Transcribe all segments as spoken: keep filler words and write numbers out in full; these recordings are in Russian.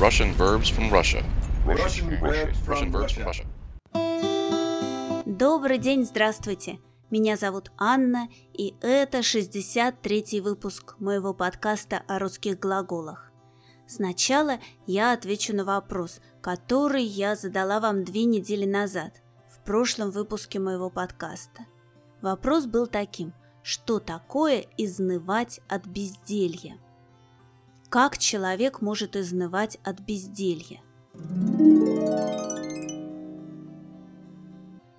Russian verbs from Russia. Russian, Russian, Russian, Russian verbs from Russia. Добрый день, здравствуйте. Меня зовут Анна, и это шестьдесят третий выпуск моего подкаста о русских глаголах. Сначала я отвечу на вопрос, который я задала вам две недели назад, в прошлом выпуске моего подкаста. Вопрос был таким: что такое изнывать от безделья? Как человек может изнывать от безделья?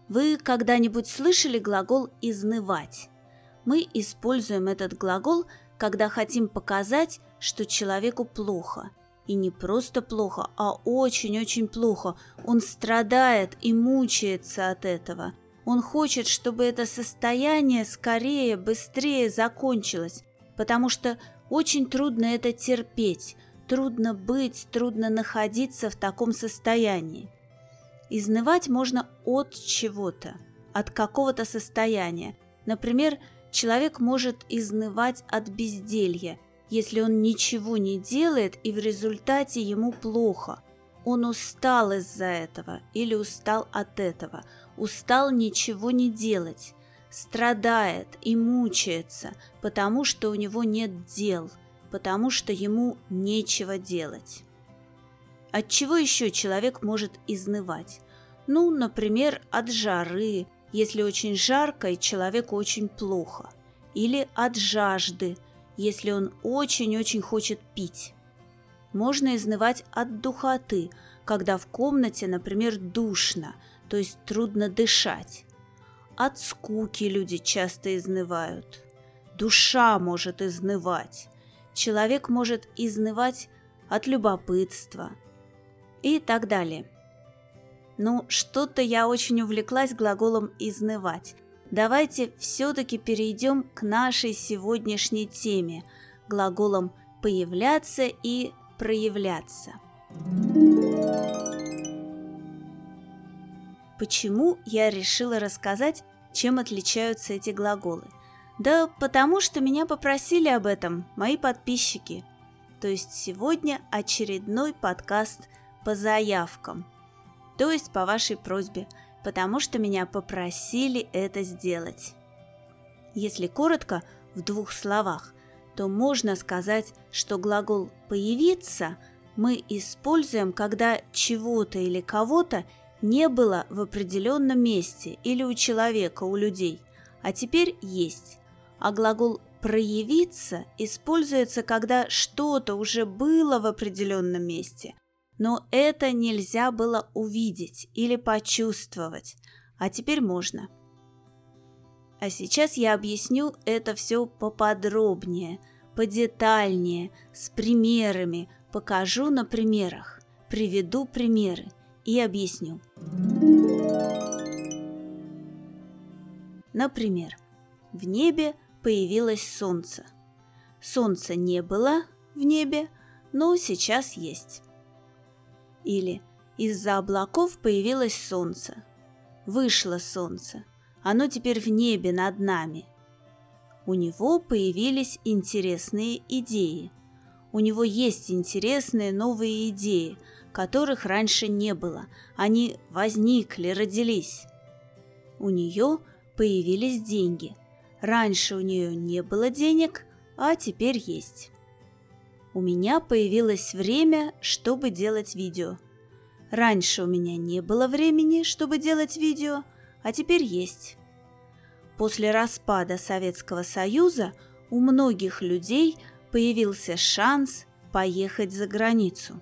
Вы когда-нибудь слышали глагол «изнывать»? Мы используем этот глагол, когда хотим показать, что человеку плохо. И не просто плохо, а очень-очень плохо. Он страдает и мучается от этого. Он хочет, чтобы это состояние скорее, быстрее закончилось, потому что очень трудно это терпеть, трудно быть, трудно находиться в таком состоянии. Изнывать можно от чего-то, от какого-то состояния. Например, человек может изнывать от безделья, если он ничего не делает и в результате ему плохо. Он устал из-за этого или устал от этого, устал ничего не делать, страдает и мучается, потому что у него нет дел, потому что ему нечего делать. От чего еще человек может изнывать? Ну, например, от жары, если очень жарко и человеку очень плохо. Или от жажды, если он очень-очень хочет пить. Можно изнывать от духоты, когда в комнате, например, душно, то есть трудно дышать. От скуки люди часто изнывают. Душа может изнывать. Человек может изнывать от любопытства. И так далее. Ну, что-то я очень увлеклась глаголом «изнывать». Давайте все-таки перейдем к нашей сегодняшней теме – глаголам «появляться» и «проявляться». Почему я решила рассказать, чем отличаются эти глаголы? Да потому что меня попросили об этом мои подписчики. То есть сегодня очередной подкаст по заявкам, то есть по вашей просьбе, потому что меня попросили это сделать. Если коротко, в двух словах, то можно сказать, что глагол «появиться» мы используем, когда чего-то или кого-то не было в определенном месте или у человека, у людей, а теперь есть. А глагол «проявиться» используется, когда что-то уже было в определенном месте, но это нельзя было увидеть или почувствовать, а теперь можно. А сейчас я объясню это все поподробнее, подетальнее, с примерами, покажу на примерах, приведу примеры и объясню. Например, в небе появилось солнце. Солнца не было в небе, но сейчас есть. Или из-за облаков появилось солнце. Вышло солнце. Оно теперь в небе над нами. У него появились интересные идеи. У него есть интересные новые идеи, которых раньше не было. Они возникли, родились. У нее появились деньги. Раньше у нее не было денег, а теперь есть. У меня появилось время, чтобы делать видео. Раньше у меня не было времени, чтобы делать видео, а теперь есть. После распада Советского Союза у многих людей появился шанс поехать за границу.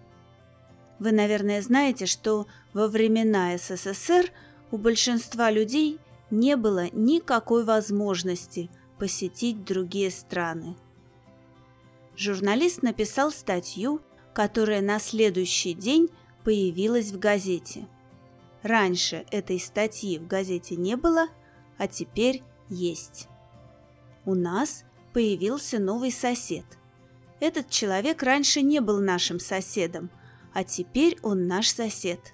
Вы, наверное, знаете, что во времена СССР у большинства людей не было никакой возможности посетить другие страны. Журналист написал статью, которая на следующий день появилась в газете. Раньше этой статьи в газете не было, а теперь есть. У нас появился новый сосед. Этот человек раньше не был нашим соседом, а теперь он наш сосед.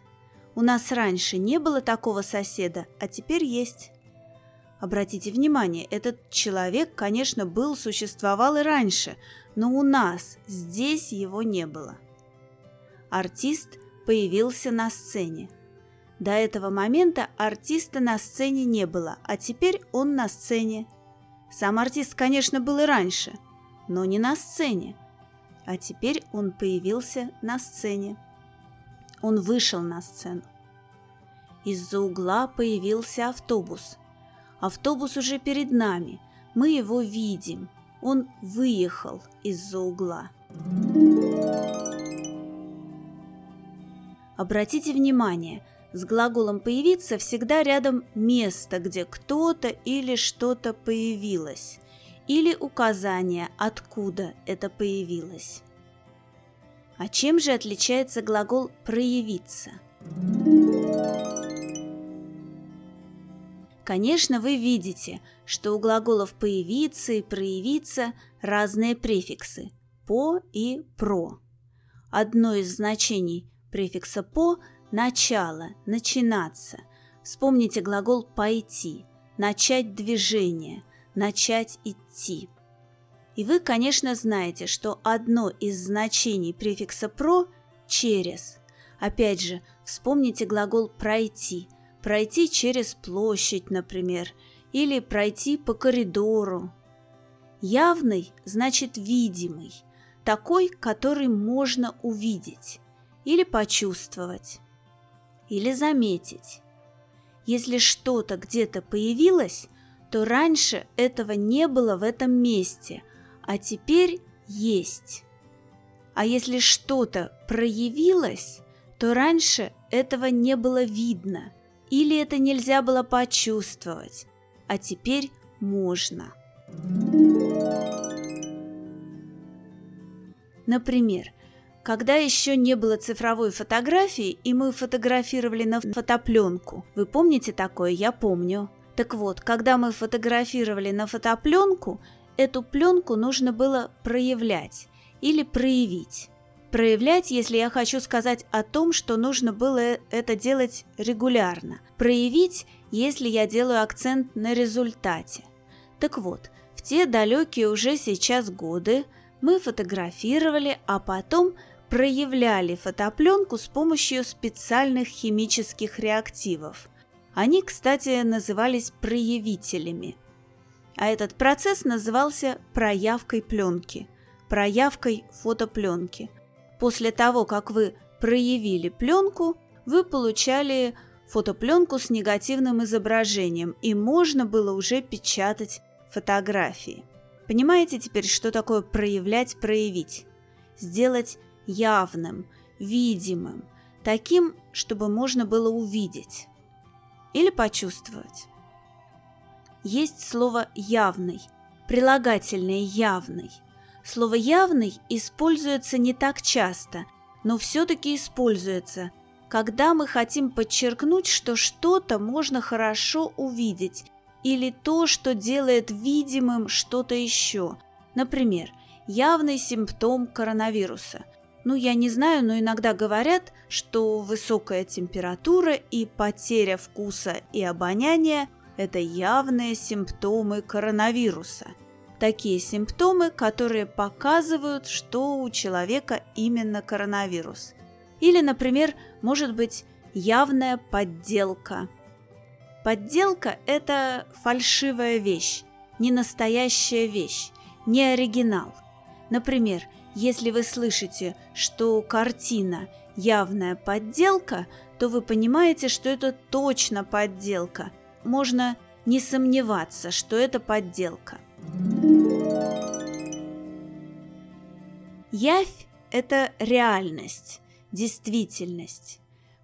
У нас раньше не было такого соседа, а теперь есть. Обратите внимание, этот человек, конечно, был, существовал и раньше, но у нас здесь его не было. артист появился на сцене. До этого момента артиста на сцене не было, а теперь он на сцене. Сам артист, конечно, был и раньше, но не на сцене. А теперь он появился на сцене. Он вышел на сцену. Из-за угла появился автобус. Автобус уже перед нами. Мы его видим. Он выехал из-за угла. Обратите внимание, с глаголом «появиться» всегда рядом место, где кто-то или что-то появилось, или указание, откуда это появилось. А чем же отличается глагол «проявиться»? Конечно, вы видите, что у глаголов «появиться» и «проявиться» разные префиксы «по» и «про». Одно из значений префикса «по» – начало, начинаться. Вспомните глагол «пойти», начать движение, начать идти. И вы, конечно, знаете, что одно из значений префикса «про» – «через». Опять же, вспомните глагол «пройти». Пройти через площадь, например, или пройти по коридору. Явный значит видимый, такой, который можно увидеть или почувствовать, или заметить. Если что-то где-то появилось, то раньше этого не было в этом месте, а теперь есть. А если что-то проявилось, то раньше этого не было видно, или это нельзя было почувствовать, а теперь можно. Например, когда еще не было цифровой фотографии, и мы фотографировали на фотопленку. Вы помните такое? Я помню. Так вот, когда мы фотографировали на фотопленку, эту пленку нужно было проявлять или проявить. Проявлять, если я хочу сказать о том, что нужно было это делать регулярно. Проявить, если я делаю акцент на результате. Так вот, в те далекие уже сейчас годы мы фотографировали, а потом проявляли фотопленку с помощью специальных химических реактивов. Они, кстати, назывались проявителями. А этот процесс назывался проявкой пленки, проявкой фотопленки. После того, как вы проявили пленку, вы получали фотопленку с негативным изображением, и можно было уже печатать фотографии. Понимаете теперь, что такое проявлять, проявить? Сделать явным, видимым, таким, чтобы можно было увидеть или почувствовать. Есть слово «явный», прилагательное «явный». Слово «явный» используется не так часто, но все-таки используется, когда мы хотим подчеркнуть, что что-то можно хорошо увидеть или то, что делает видимым что-то еще. Например, явный симптом коронавируса. Ну, я не знаю, но иногда говорят, что высокая температура и потеря вкуса и обоняния – это явные симптомы коронавируса. Такие симптомы, которые показывают, что у человека именно коронавирус. Или, например, может быть явная подделка. Подделка – это фальшивая вещь, ненастоящая вещь, не оригинал. Например, если вы слышите, что картина – явная подделка, то вы понимаете, что это точно подделка. Можно не сомневаться, что это подделка. Явь – это реальность, действительность.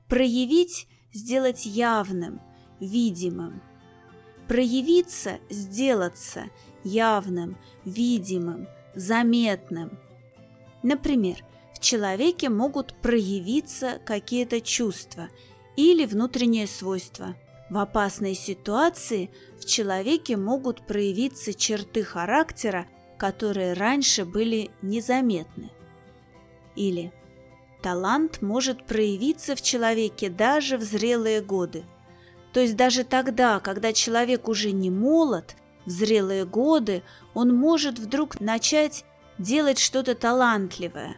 Проявить – сделать явным, видимым. Проявиться – сделаться явным, видимым, заметным. Например, в человеке могут проявиться какие-то чувства или внутренние свойства. В опасной ситуации в человеке могут проявиться черты характера, которые раньше были незаметны. Или талант может проявиться в человеке даже в зрелые годы. То есть даже тогда, когда человек уже не молод, в зрелые годы он может вдруг начать делать что-то талантливое.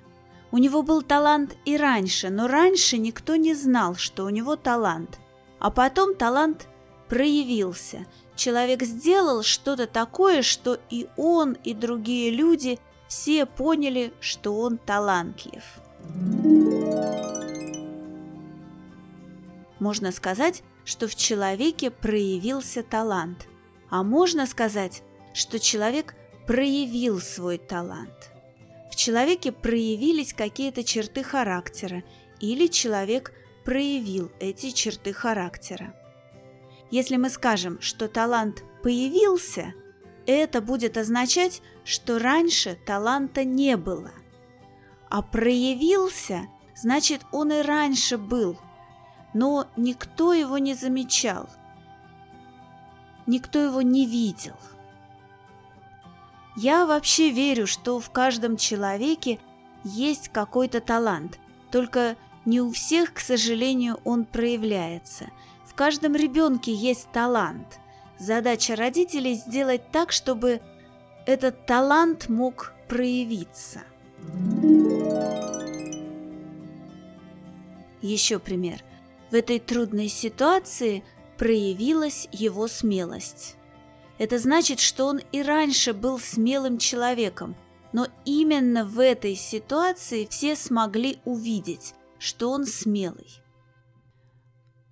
У него был талант и раньше, но раньше никто не знал, что у него талант. А потом талант проявился. Человек сделал что-то такое, что и он, и другие люди все поняли, что он талантлив. Можно сказать, что в человеке проявился талант. А можно сказать, что человек проявил свой талант. В человеке проявились какие-то черты характера, или человек проявил эти черты характера. Если мы скажем, что талант появился, это будет означать, что раньше таланта не было. А проявился, значит, он и раньше был, но никто его не замечал, никто его не видел. Я вообще верю, что в каждом человеке есть какой-то талант, только не у всех, к сожалению, он проявляется. В каждом ребенке есть талант. Задача родителей сделать так, чтобы этот талант мог проявиться. Еще пример. В этой трудной ситуации проявилась его смелость. Это значит, что он и раньше был смелым человеком, но именно в этой ситуации все смогли увидеть, что он смелый.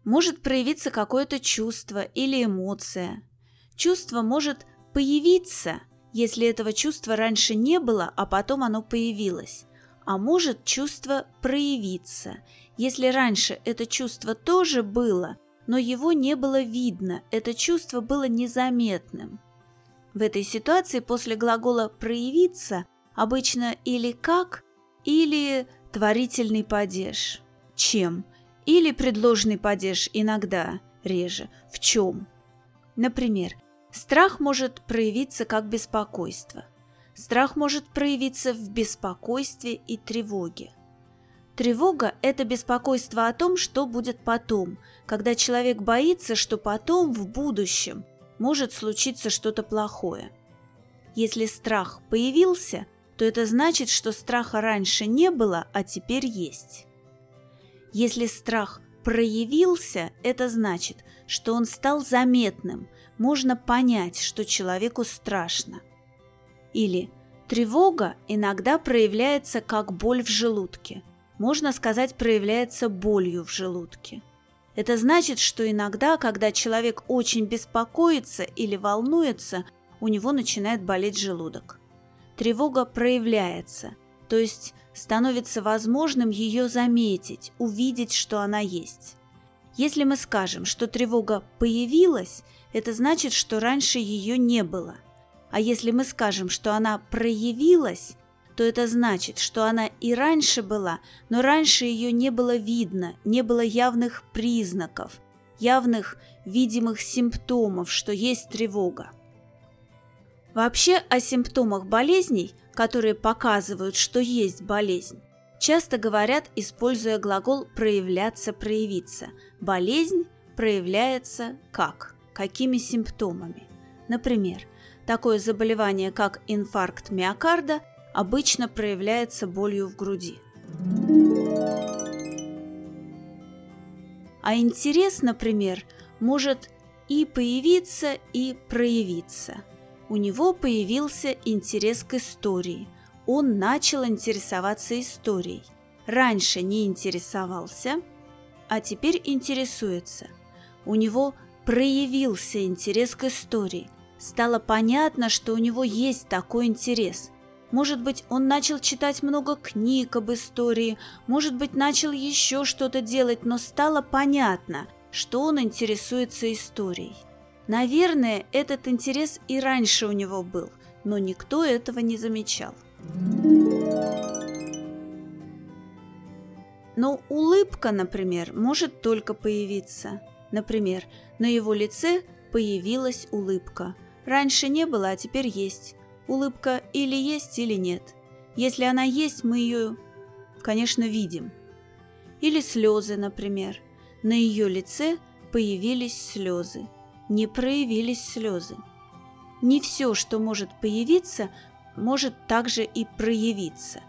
Может проявиться какое-то чувство или эмоция. Чувство может появиться, если этого чувства раньше не было, а потом оно появилось. А может чувство проявиться, если раньше это чувство тоже было, но его не было видно, это чувство было незаметным. В этой ситуации после глагола «проявиться» обычно или «как», или творительный падеж «чем», или предложный падеж иногда, реже «в чем». Например, страх может проявиться как беспокойство. Страх может проявиться в беспокойстве и тревоге. Тревога – это беспокойство о том, что будет потом, когда человек боится, что потом, в будущем, может случиться что-то плохое. Если страх появился, то это значит, что страха раньше не было, а теперь есть. Если страх проявился, это значит, что он стал заметным, можно понять, что человеку страшно. Или тревога иногда проявляется как боль в желудке. Можно сказать, проявляется болью в желудке. Это значит, что иногда, когда человек очень беспокоится или волнуется, у него начинает болеть желудок. Тревога проявляется, то есть становится возможным ее заметить, увидеть, что она есть. Если мы скажем, что тревога появилась, это значит, что раньше ее не было. А если мы скажем, что она проявилась, то это значит, что она и раньше была, но раньше ее не было видно, не было явных признаков, явных видимых симптомов, что есть тревога. Вообще о симптомах болезней, которые показывают, что есть болезнь, часто говорят, используя глагол «проявляться», «проявиться». Болезнь проявляется как? Какими симптомами? Например, такое заболевание, как инфаркт миокарда, обычно проявляется болью в груди. А интерес, например, может и появиться, и проявиться. У него появился интерес к истории. Он начал интересоваться историей. Раньше не интересовался, а теперь интересуется. У него проявился интерес к истории. Стало понятно, что у него есть такой интерес. Может быть, он начал читать много книг об истории, может быть, начал еще что-то делать, но стало понятно, что он интересуется историей. Наверное, этот интерес и раньше у него был, но никто этого не замечал. Но улыбка, например, может только появиться. Например, на его лице появилась улыбка. Раньше не было, а теперь есть. Улыбка или есть, или нет. Если она есть, мы ее, конечно, видим. Или слезы, например. На ее лице появились слезы. Не проявились слезы. Не все, что может появиться, может также и проявиться.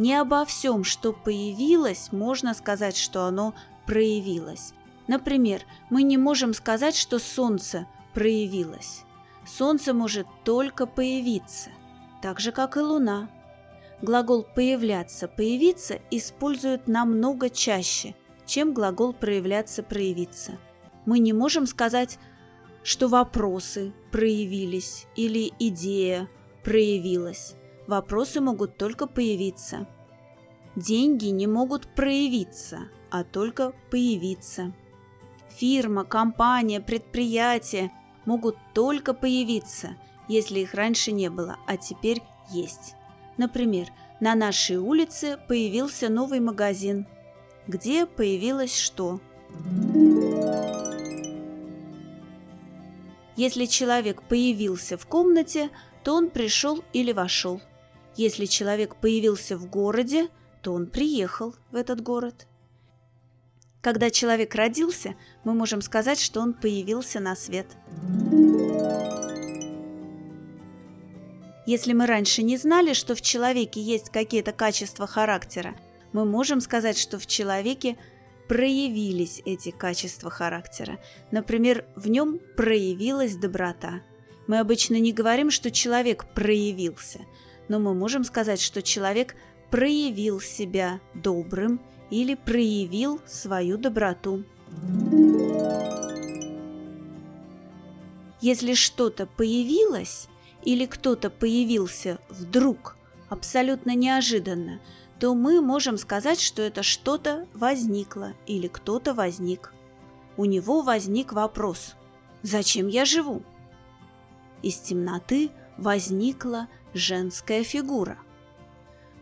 Не обо всем, что появилось, можно сказать, что оно проявилось. Например, мы не можем сказать, что солнце проявилось. Солнце может только появиться, так же, как и луна. Глагол «появляться», «появиться» используют намного чаще, чем глагол «проявляться», «проявиться». Мы не можем сказать, что вопросы проявились или идея проявилась. Вопросы могут только появиться. Деньги не могут проявиться, а только появиться. Фирма, компания, предприятие могут только появиться, если их раньше не было, а теперь есть. Например, на нашей улице появился новый магазин. Где появилось что? Если человек появился в комнате, то он пришел или вошел. Если человек появился в городе, то он приехал в этот город. Когда человек родился, мы можем сказать, что он появился на свет. Если мы раньше не знали, что в человеке есть какие-то качества характера, мы можем сказать, что в человеке проявились эти качества характера. Например, в нем проявилась доброта. Мы обычно не говорим, что человек проявился, но мы можем сказать, что человек проявил себя добрым или проявил свою доброту. Если что-то появилось или кто-то появился вдруг, абсолютно неожиданно, то мы можем сказать, что это что-то возникло или кто-то возник. У него возник вопрос: «Зачем я живу?» Из темноты возникла женская фигура.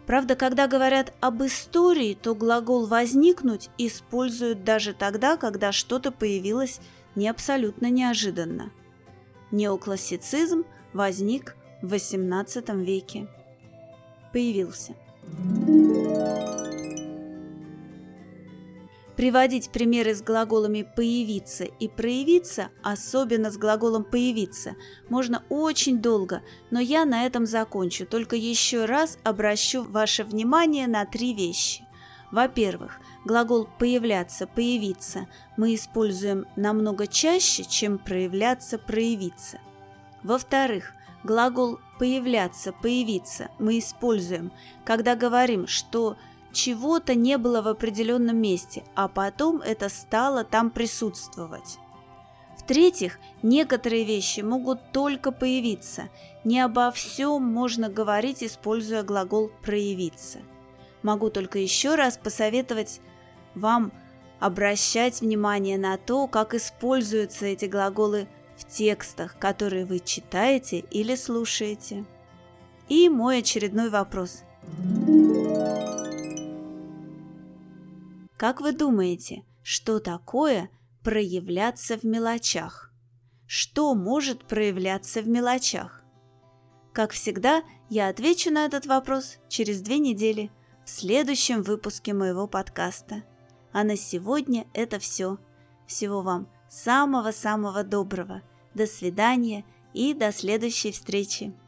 Правда, когда говорят об истории, то глагол «возникнуть» используют даже тогда, когда что-то появилось не абсолютно неожиданно. Неоклассицизм возник в восемнадцатом веке. Появился. Приводить примеры с глаголами «появиться» и «проявиться», особенно с глаголом «появиться», можно очень долго, но я на этом закончу, только еще раз обращу ваше внимание на три вещи. Во-первых, глагол «появляться», «появиться» мы используем намного чаще, чем «проявляться», «проявиться». Во-вторых, глагол «появляться», «появиться» мы используем, когда говорим, что чего-то не было в определенном месте, а потом это стало там присутствовать. В-третьих, некоторые вещи могут только появиться. Не обо всем можно говорить, используя глагол «проявиться». Могу только еще раз посоветовать вам обращать внимание на то, как используются эти глаголы в текстах, которые вы читаете или слушаете. И мой очередной вопрос. Как вы думаете, что такое проявляться в мелочах? Что может проявляться в мелочах? Как всегда, я отвечу на этот вопрос через две недели в следующем выпуске моего подкаста. А на сегодня это все. Всего вам самого-самого доброго. До свидания и до следующей встречи.